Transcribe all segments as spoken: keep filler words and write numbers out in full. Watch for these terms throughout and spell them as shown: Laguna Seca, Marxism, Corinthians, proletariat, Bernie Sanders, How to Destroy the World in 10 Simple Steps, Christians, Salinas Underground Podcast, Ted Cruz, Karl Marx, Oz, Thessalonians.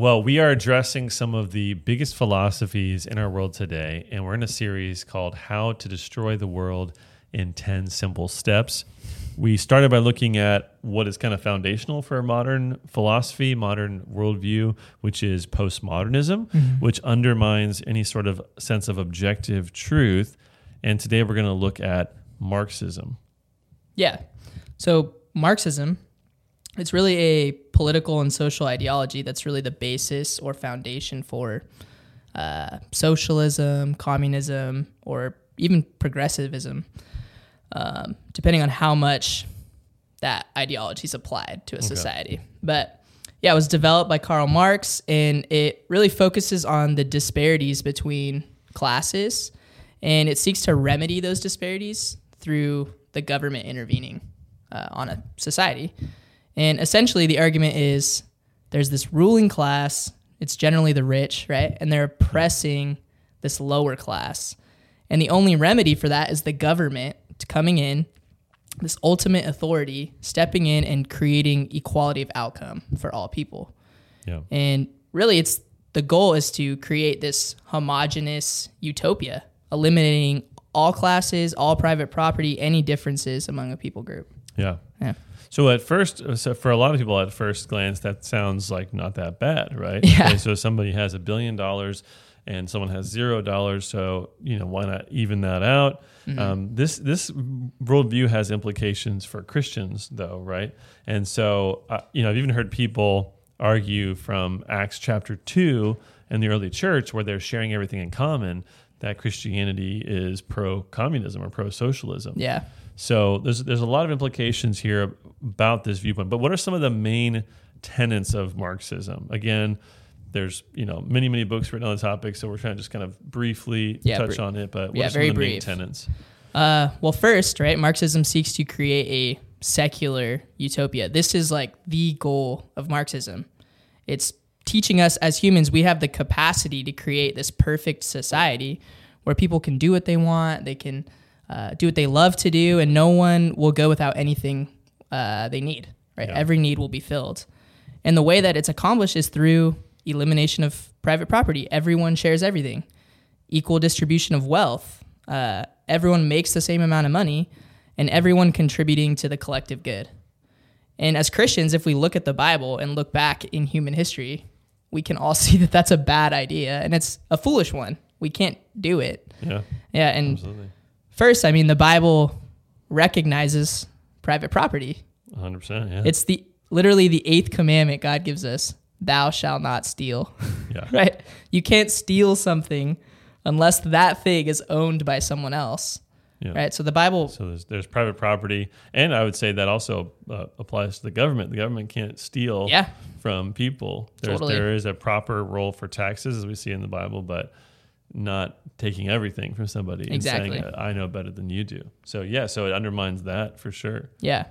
Well, we are addressing some of the biggest philosophies in our world today, and we're in a series called How to Destroy the World in ten Simple Steps. We started by looking at what is kind of foundational for modern philosophy, modern worldview, which is postmodernism, mm-hmm. which undermines any sort of sense of objective truth. And today we're going to look at Marxism. Yeah. So Marxism, it's really a political and social ideology that's really the basis or foundation for uh, socialism, communism, or even progressivism, um, depending on how much that ideology is applied to a okay. society. But yeah, it was developed by Karl Marx, and it really focuses on the disparities between classes, and it seeks to remedy those disparities through the government intervening uh, on a society. And essentially the argument is there's this ruling class, it's generally the rich, right? And they're oppressing this lower class. And the only remedy for that is the government coming in, this ultimate authority, stepping in and creating equality of outcome for all people. Yeah. And really it's the goal is to create this homogeneous utopia, eliminating all classes, all private property, any differences among a people group. Yeah. Yeah. So at first, so for a lot of people at first glance, that sounds like not that bad, right? Yeah. Okay, so somebody has a billion dollars and someone has zero dollars, so you know why not even that out? Mm-hmm. Um, this this worldview has implications for Christians, though, right? And so uh, you know I've even heard people argue from Acts chapter two in the early church, where they're sharing everything in common, that Christianity is pro-communism or pro-socialism. Yeah. So there's there's a lot of implications here about this viewpoint. But what are some of the main tenets of Marxism? Again, there's you know many many books written on the topic, so we're trying to just kind of briefly yeah, touch brief. on it. But what yeah, are some of the brief. main tenets? Uh, well, first, right, Marxism seeks to create a secular utopia. This is like the goal of Marxism. It's teaching us as humans we have the capacity to create this perfect society where people can do what they want, they can. Uh, do what they love to do, and no one will go without anything uh, they need, right? Yeah. Every need will be filled. And the way that it's accomplished is through elimination of private property. Everyone shares everything. Equal distribution of wealth. Uh, everyone makes the same amount of money, and everyone contributing to the collective good. And as Christians, if we look at the Bible and look back in human history, we can all see that that's a bad idea, and it's a foolish one. We can't do it. Yeah, yeah, and... Absolutely. First, I mean, the Bible recognizes private property. one hundred percent, yeah. It's the literally the eighth commandment God gives us, thou shalt not steal, yeah. right? You can't steal something unless that thing is owned by someone else, yeah. right? So the Bible... So there's, there's private property, and I would say that also uh, applies to the government. The government can't steal yeah. from people. There's, totally. There is a proper role for taxes, as we see in the Bible, but... not taking everything from somebody exactly. and saying, I know better than you do. So yeah, so it undermines that for sure. Yeah.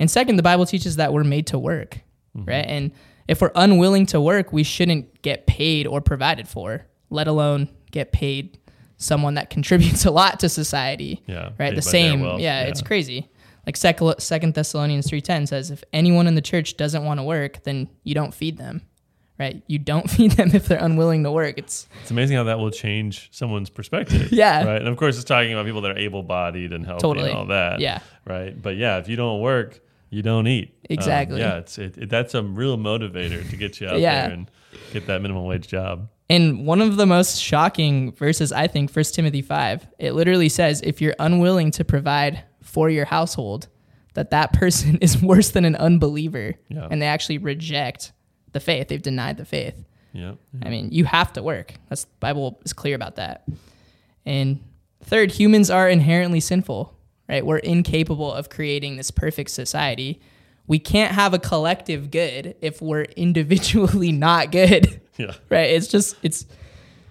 And second, the Bible teaches that we're made to work, mm-hmm. right? And if we're unwilling to work, we shouldn't get paid or provided for, let alone get paid someone that contributes a lot to society, yeah, right? The same, yeah, yeah, it's crazy. Like Second Thessalonians three ten says, if anyone in the church doesn't want to work, then you don't feed them. Right, you don't feed them if they're unwilling to work. It's it's amazing how that will change someone's perspective. yeah, right. And of course, it's talking about people that are able-bodied and healthy totally. and all that. Yeah, right. But yeah, if you don't work, you don't eat. Exactly. Um, yeah, it's it, it, that's a real motivator to get you out yeah. there and get that minimum wage job. And one of the most shocking verses, I think, First Timothy five. It literally says, "If you're unwilling to provide for your household, that that person is worse than an unbeliever, yeah. and they actually reject." The faith. They've denied the faith. Yeah, yeah. I mean, you have to work. That's the Bible is clear about that. And third, humans are inherently sinful, right? We're incapable of creating this perfect society. We can't have a collective good if we're individually not good. Yeah. Right? It's just it's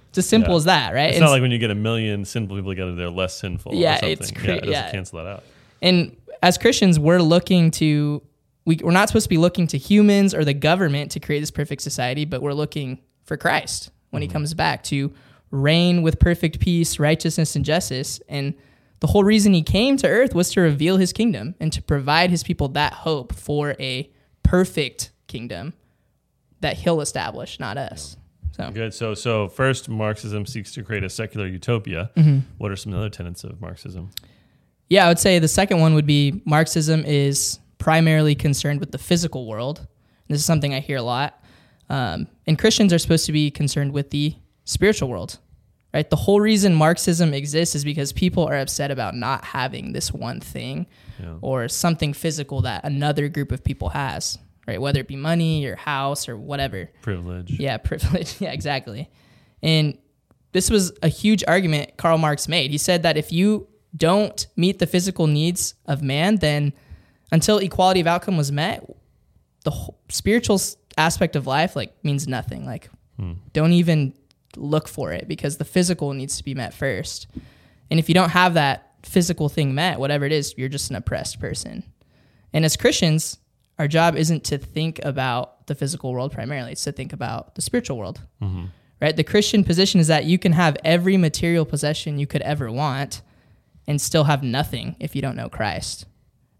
it's as simple yeah. as that, right? It's, it's not like when you get a million sinful people together, they're less sinful yeah, or something. It's cre- yeah, it doesn't yeah. cancel that out. And as Christians, we're looking to We, we're not supposed to be looking to humans or the government to create this perfect society, but we're looking for Christ when mm-hmm. he comes back to reign with perfect peace, righteousness, and justice. And the whole reason he came to earth was to reveal his kingdom and to provide his people that hope for a perfect kingdom that he'll establish, not us. So good. So, so first, Marxism seeks to create a secular utopia. Mm-hmm. What are some other tenets of Marxism? Yeah, I would say the second one would be Marxism is primarily concerned with the physical world. This is something I hear a lot. Um, and Christians are supposed to be concerned with the spiritual world, right? The whole reason Marxism exists is because people are upset about not having this one thing yeah. or something physical that another group of people has, right? Whether it be money, your house, or whatever. Privilege. Yeah, privilege. Yeah, exactly. And this was a huge argument Karl Marx made. He said that if you don't meet the physical needs of man, then until equality of outcome was met, the whole spiritual aspect of life like means nothing. Like, hmm. don't even look for it because the physical needs to be met first. And if you don't have that physical thing met, whatever it is, you're just an oppressed person. And as Christians, our job isn't to think about the physical world primarily, it's to think about the spiritual world, mm-hmm. right? The Christian position is that you can have every material possession you could ever want and still have nothing if you don't know Christ,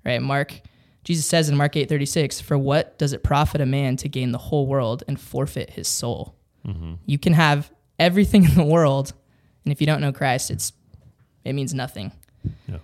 right? Mark, Jesus says in Mark eight thirty-six, "For what does it profit a man to gain the whole world and forfeit his soul?" Mm-hmm. You can have everything in the world, and if you don't know Christ, it's it means nothing. Yeah.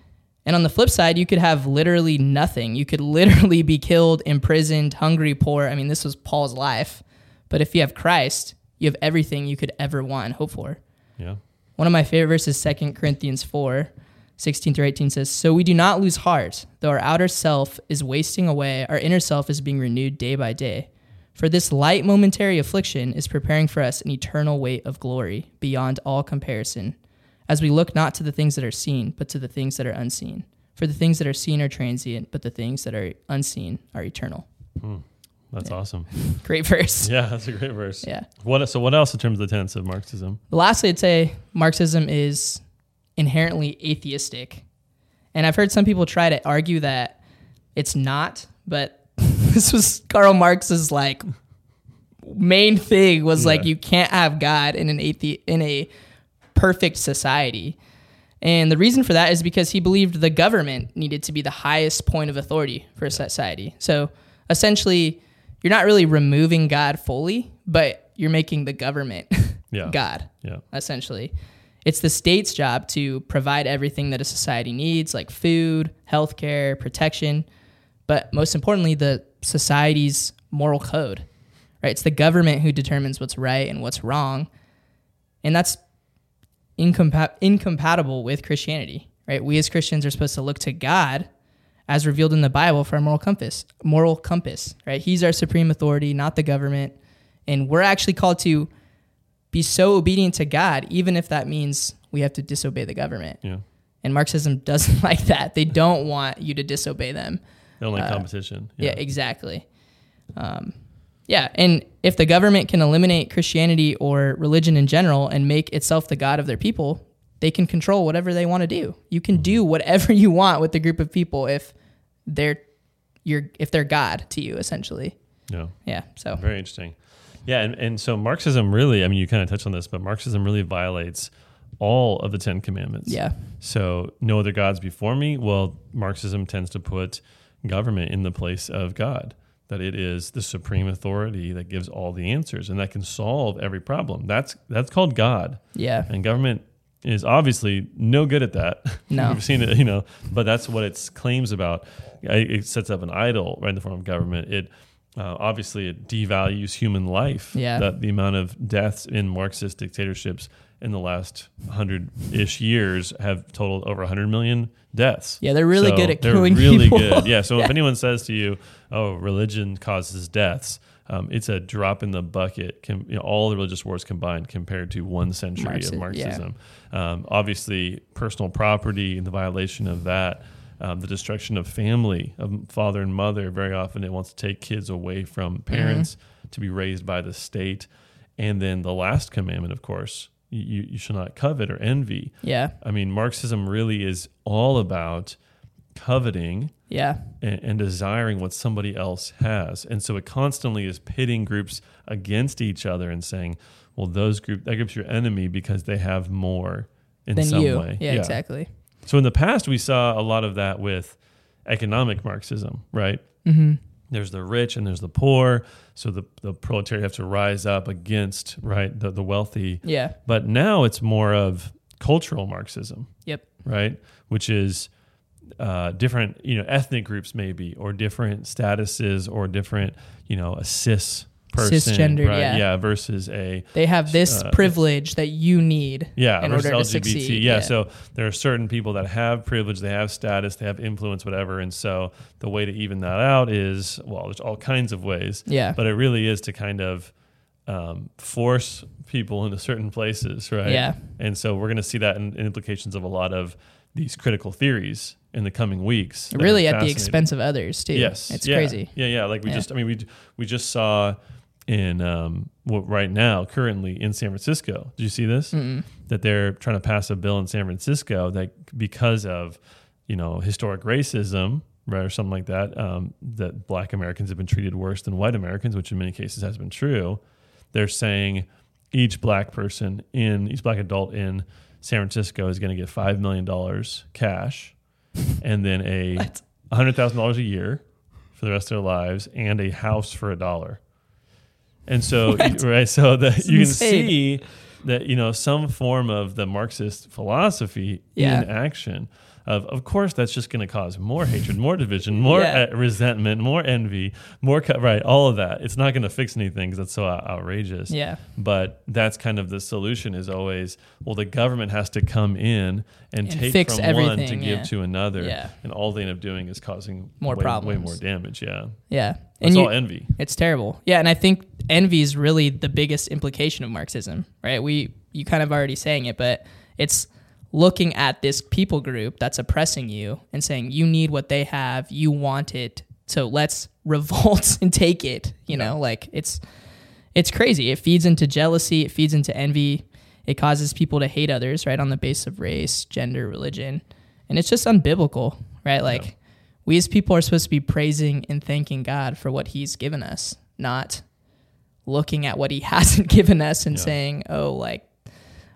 And on the flip side, you could have literally nothing. You could literally be killed, imprisoned, hungry, poor. I mean, this was Paul's life. But if you have Christ, you have everything you could ever want and hope for. Yeah. One of my favorite verses, Second Corinthians four, sixteen through eighteen says, "So we do not lose heart, though our outer self is wasting away, our inner self is being renewed day by day. For this light momentary affliction is preparing for us an eternal weight of glory beyond all comparison, as we look not to the things that are seen, but to the things that are unseen. For the things that are seen are transient, but the things that are unseen are eternal." Hmm. That's yeah. awesome. Great verse. Yeah, that's a great verse. Yeah. What? So what else in terms of the tenets of Marxism? Lastly, I'd say Marxism is inherently atheistic. And I've heard some people try to argue that it's not, but this was Karl Marx's like main thing was yeah. like you can't have God in an athe- in a perfect society. And the reason for that is because he believed the government needed to be the highest point of authority for a society. So essentially, you're not really removing God fully, but you're making the government yeah. God, yeah. essentially. It's the state's job to provide everything that a society needs, like food, healthcare, protection, but most importantly, the society's moral code, right? It's the government who determines what's right and what's wrong, and that's incompa- incompatible with Christianity, right? We as Christians are supposed to look to God as revealed in the Bible for our moral compass, moral compass, right? He's our supreme authority, not the government, and we're actually called to be so obedient to God, even if that means we have to disobey the government. Yeah. And Marxism doesn't like that. They don't want you to disobey them. They don't like uh, competition. Yeah, yeah exactly. Um, yeah, and if the government can eliminate Christianity or religion in general and make itself the God of their people, they can control whatever they want to do. You can mm-hmm. do whatever you want with the group of people if they're your if they're God to you, essentially. Yeah. Yeah. So very interesting. Yeah, and, and so Marxism really, I mean, you kind of touched on this, but Marxism really violates all of the Ten Commandments. Yeah. So no other gods before me. Well, Marxism tends to put government in the place of God, that it is the supreme authority that gives all the answers and that can solve every problem. That's that's called God. Yeah. And government is obviously no good at that. No. We've seen it, you know, but that's what its claims about. It sets up an idol right in the form of government. It Uh, obviously, it devalues human life. Yeah. That the amount of deaths in Marxist dictatorships in the last hundred-ish years have totaled over one hundred million deaths. Yeah, they're really so good at killing they're really people. Good. Yeah, so yeah. if anyone says to you, oh, religion causes deaths, um, it's a drop in the bucket, com- you know, all the religious wars combined compared to one century Marxist, of Marxism. Yeah. Um, obviously, personal property and the violation of that, Um, the destruction of family, of father and mother. Very often it wants to take kids away from parents mm-hmm. to be raised by the state. And then the last commandment, of course, you, you shall not covet or envy. Yeah. I mean, Marxism really is all about coveting yeah. and, and desiring what somebody else has. And so it constantly is pitting groups against each other and saying, well, those group that group's your enemy because they have more in than some you. Way. Yeah, yeah, exactly. So in the past, we saw a lot of that with economic Marxism, right? Mm-hmm. there's the rich and there's the poor. So the, the proletariat have to rise up against, right, the, the wealthy. Yeah. But now it's more of cultural Marxism. Yep. Right? Which is uh, different, you know, ethnic groups maybe, or different statuses, or different, you know, a cis person. Cisgendered, right? yeah. yeah. Versus a... They have this uh, privilege that you need yeah, in order L G B T, to succeed. Yeah, yeah. So there are certain people that have privilege, they have status, they have influence, whatever. And so the way to even that out is, well, there's all kinds of ways. Yeah. But it really is to kind of um, force people into certain places, right? Yeah. And so we're going to see that in, in implications of a lot of these critical theories in the coming weeks. Really at the expense of others, too. Yes. It's yeah. crazy. Yeah, yeah. Like we yeah. just... I mean, we we just saw... in um what right now currently in San Francisco. Did you see this? Mm-mm. That they're trying to pass a bill in San Francisco that because of, you know, historic racism, right, or something like that, um that Black Americans have been treated worse than white Americans, which in many cases has been true. They're saying each black person in each black adult in San Francisco is going to get five million dollars cash and then a hundred thousand dollars a year for the rest of their lives and a house for a dollar. And so, you, right, so that you insane. Can see that, you know, some form of the Marxist philosophy yeah. in action. Of of course, that's just going to cause more hatred, more division, more yeah. uh, resentment, more envy, more co- right, all of that. It's not going to fix anything because that's so out- outrageous. Yeah. But that's kind of the solution is always, well, the government has to come in and, and take from everything, one to yeah. give to another, yeah. and all they end up doing is causing more way, problems, way more damage. Yeah. Yeah. It's all envy. It's terrible. Yeah, and I think envy is really the biggest implication of Marxism, right? We you kind of already saying it, but it's looking at this people group that's oppressing you and saying, you need what they have, you want it, so let's revolt and take it, you yeah. know, like it's, it's crazy. It feeds into jealousy, it feeds into envy, it causes people to hate others, right, on the basis of race, gender, religion, and it's just unbiblical, right? Like yeah. we as people are supposed to be praising and thanking God for what he's given us, not looking at what he hasn't given us and yeah. saying, oh, like,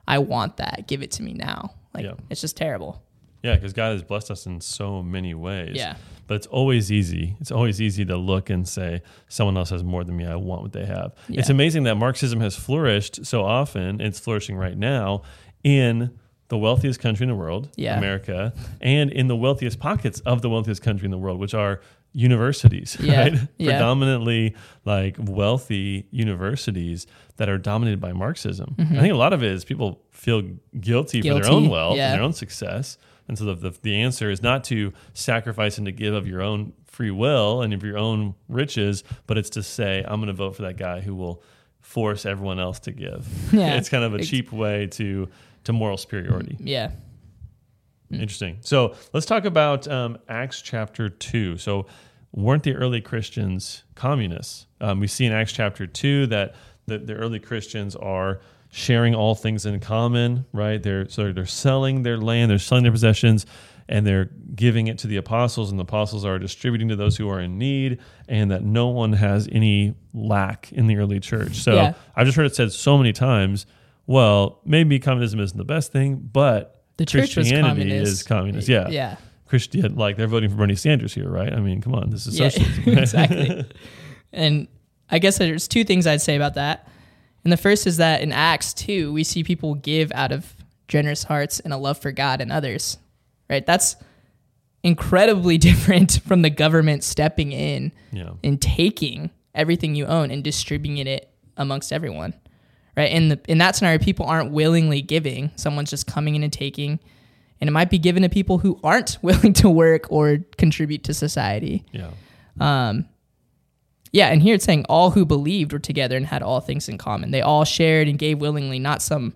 I want that, give it to me now. Like, yeah. it's just terrible. Yeah, because God has blessed us in so many ways. Yeah. But it's always easy. It's always easy to look and say, someone else has more than me. I want what they have. Yeah. It's amazing that Marxism has flourished so often. It's flourishing right now in the wealthiest country in the world, yeah. America, and in the wealthiest pockets of the wealthiest country in the world, which are universities, yeah. right? Yeah. Predominantly like wealthy universities that are dominated by Marxism. Mm-hmm. I think a lot of it is people feel guilty, guilty. for their own wealth yeah. and their own success. And so the, the the answer is not to sacrifice and to give of your own free will and of your own riches, but it's to say, I'm going to vote for that guy who will force everyone else to give. Yeah. It's kind of a cheap way to, to moral superiority. Yeah. Interesting. So let's talk about um, Acts chapter two. So weren't the early Christians communists? Um, we see in Acts chapter two that the, the early Christians are sharing all things in common, right? They're so they're selling their land, they're selling their possessions, and they're giving it to the apostles, and the apostles are distributing to those who are in need, and that no one has any lack in the early church. So yeah. I've just heard it said so many times, well, maybe communism isn't the best thing, but the church Christianity was communist. is communist, yeah. Yeah. Christian, like they're voting for Bernie Sanders here, right? I mean, come on, this is yeah, socialism. Exactly. And I guess there's two things I'd say about that. And the first is that in Acts two, we see people give out of generous hearts and a love for God and others, right? That's incredibly different from the government stepping in yeah. and taking everything you own and distributing it amongst everyone. Right, in the in that scenario, people aren't willingly giving. Someone's just coming in and taking, and it might be given to people who aren't willing to work or contribute to society. Yeah, um, yeah. And here it's saying all who believed were together and had all things in common. They all shared and gave willingly. Not some,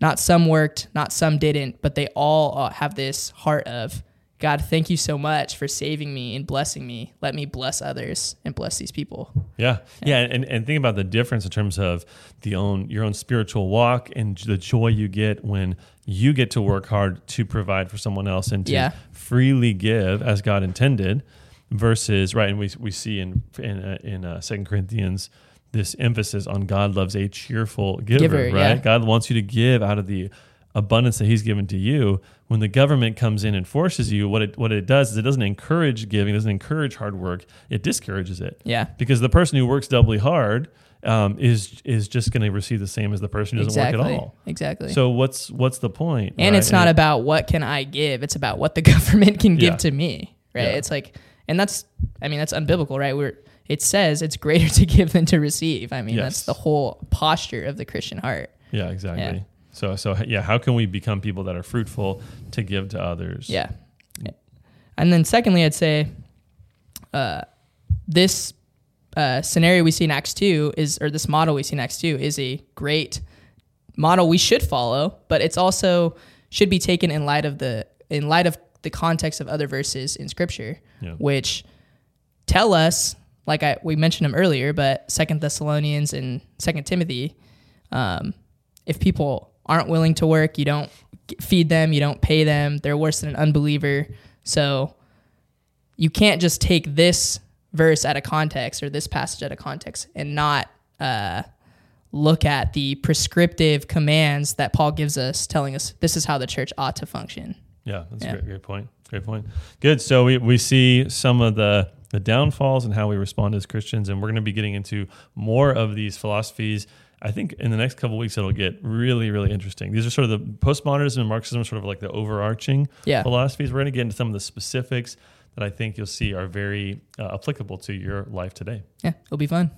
not some worked, not some didn't, but they all uh, have this heart of God. Thank you so much for saving me and blessing me. Let me bless others and bless these people. Yeah. Yeah. yeah and, and think about the difference in terms of the own, your own spiritual walk and the joy you get when you get to work hard to provide for someone else and to yeah. freely give as God intended versus right. And we, we see in, in, uh, in uh, Second Corinthians, this emphasis on God loves a cheerful giver, giver right? Yeah. God wants you to give out of the abundance that he's given to you, when the government comes in and forces you, what it what it does is it doesn't encourage giving, it doesn't encourage hard work, it discourages it. Yeah. Because the person who works doubly hard um, is is just going to receive the same as the person who doesn't exactly. work at all. Exactly. So what's what's the point? And right? it's not and about what can I give, it's about what the government can yeah. give to me, right? Yeah. It's like, and that's, I mean, that's unbiblical, right? We're It says it's greater to give than to receive. I mean, yes. that's the whole posture of the Christian heart. Yeah, exactly. Yeah. So, so yeah, how can we become people that are fruitful to give to others? Yeah. And then secondly, I'd say uh, this uh, scenario we see in Acts two is, or this model we see in Acts two is a great model we should follow, but it's also should be taken in light of the, in light of the context of other verses in Scripture, yeah. which tell us, like I, we mentioned them earlier, but Second Thessalonians and Second Timothy, um, if people aren't willing to work, you don't feed them, you don't pay them, they're worse than an unbeliever. So you can't just take this verse out of context or this passage out of context and not uh, look at the prescriptive commands that Paul gives us, telling us this is how the church ought to function. Yeah, that's yeah. a great, great point. Great point. Good. So we, we see some of the... the downfalls and how we respond as Christians. And we're going to be getting into more of these philosophies. I think in the next couple of weeks, it'll get really, really interesting. These are sort of the postmodernism and Marxism, sort of like the overarching yeah. philosophies. We're going to get into some of the specifics that I think you'll see are very uh, applicable to your life today. Yeah, it'll be fun.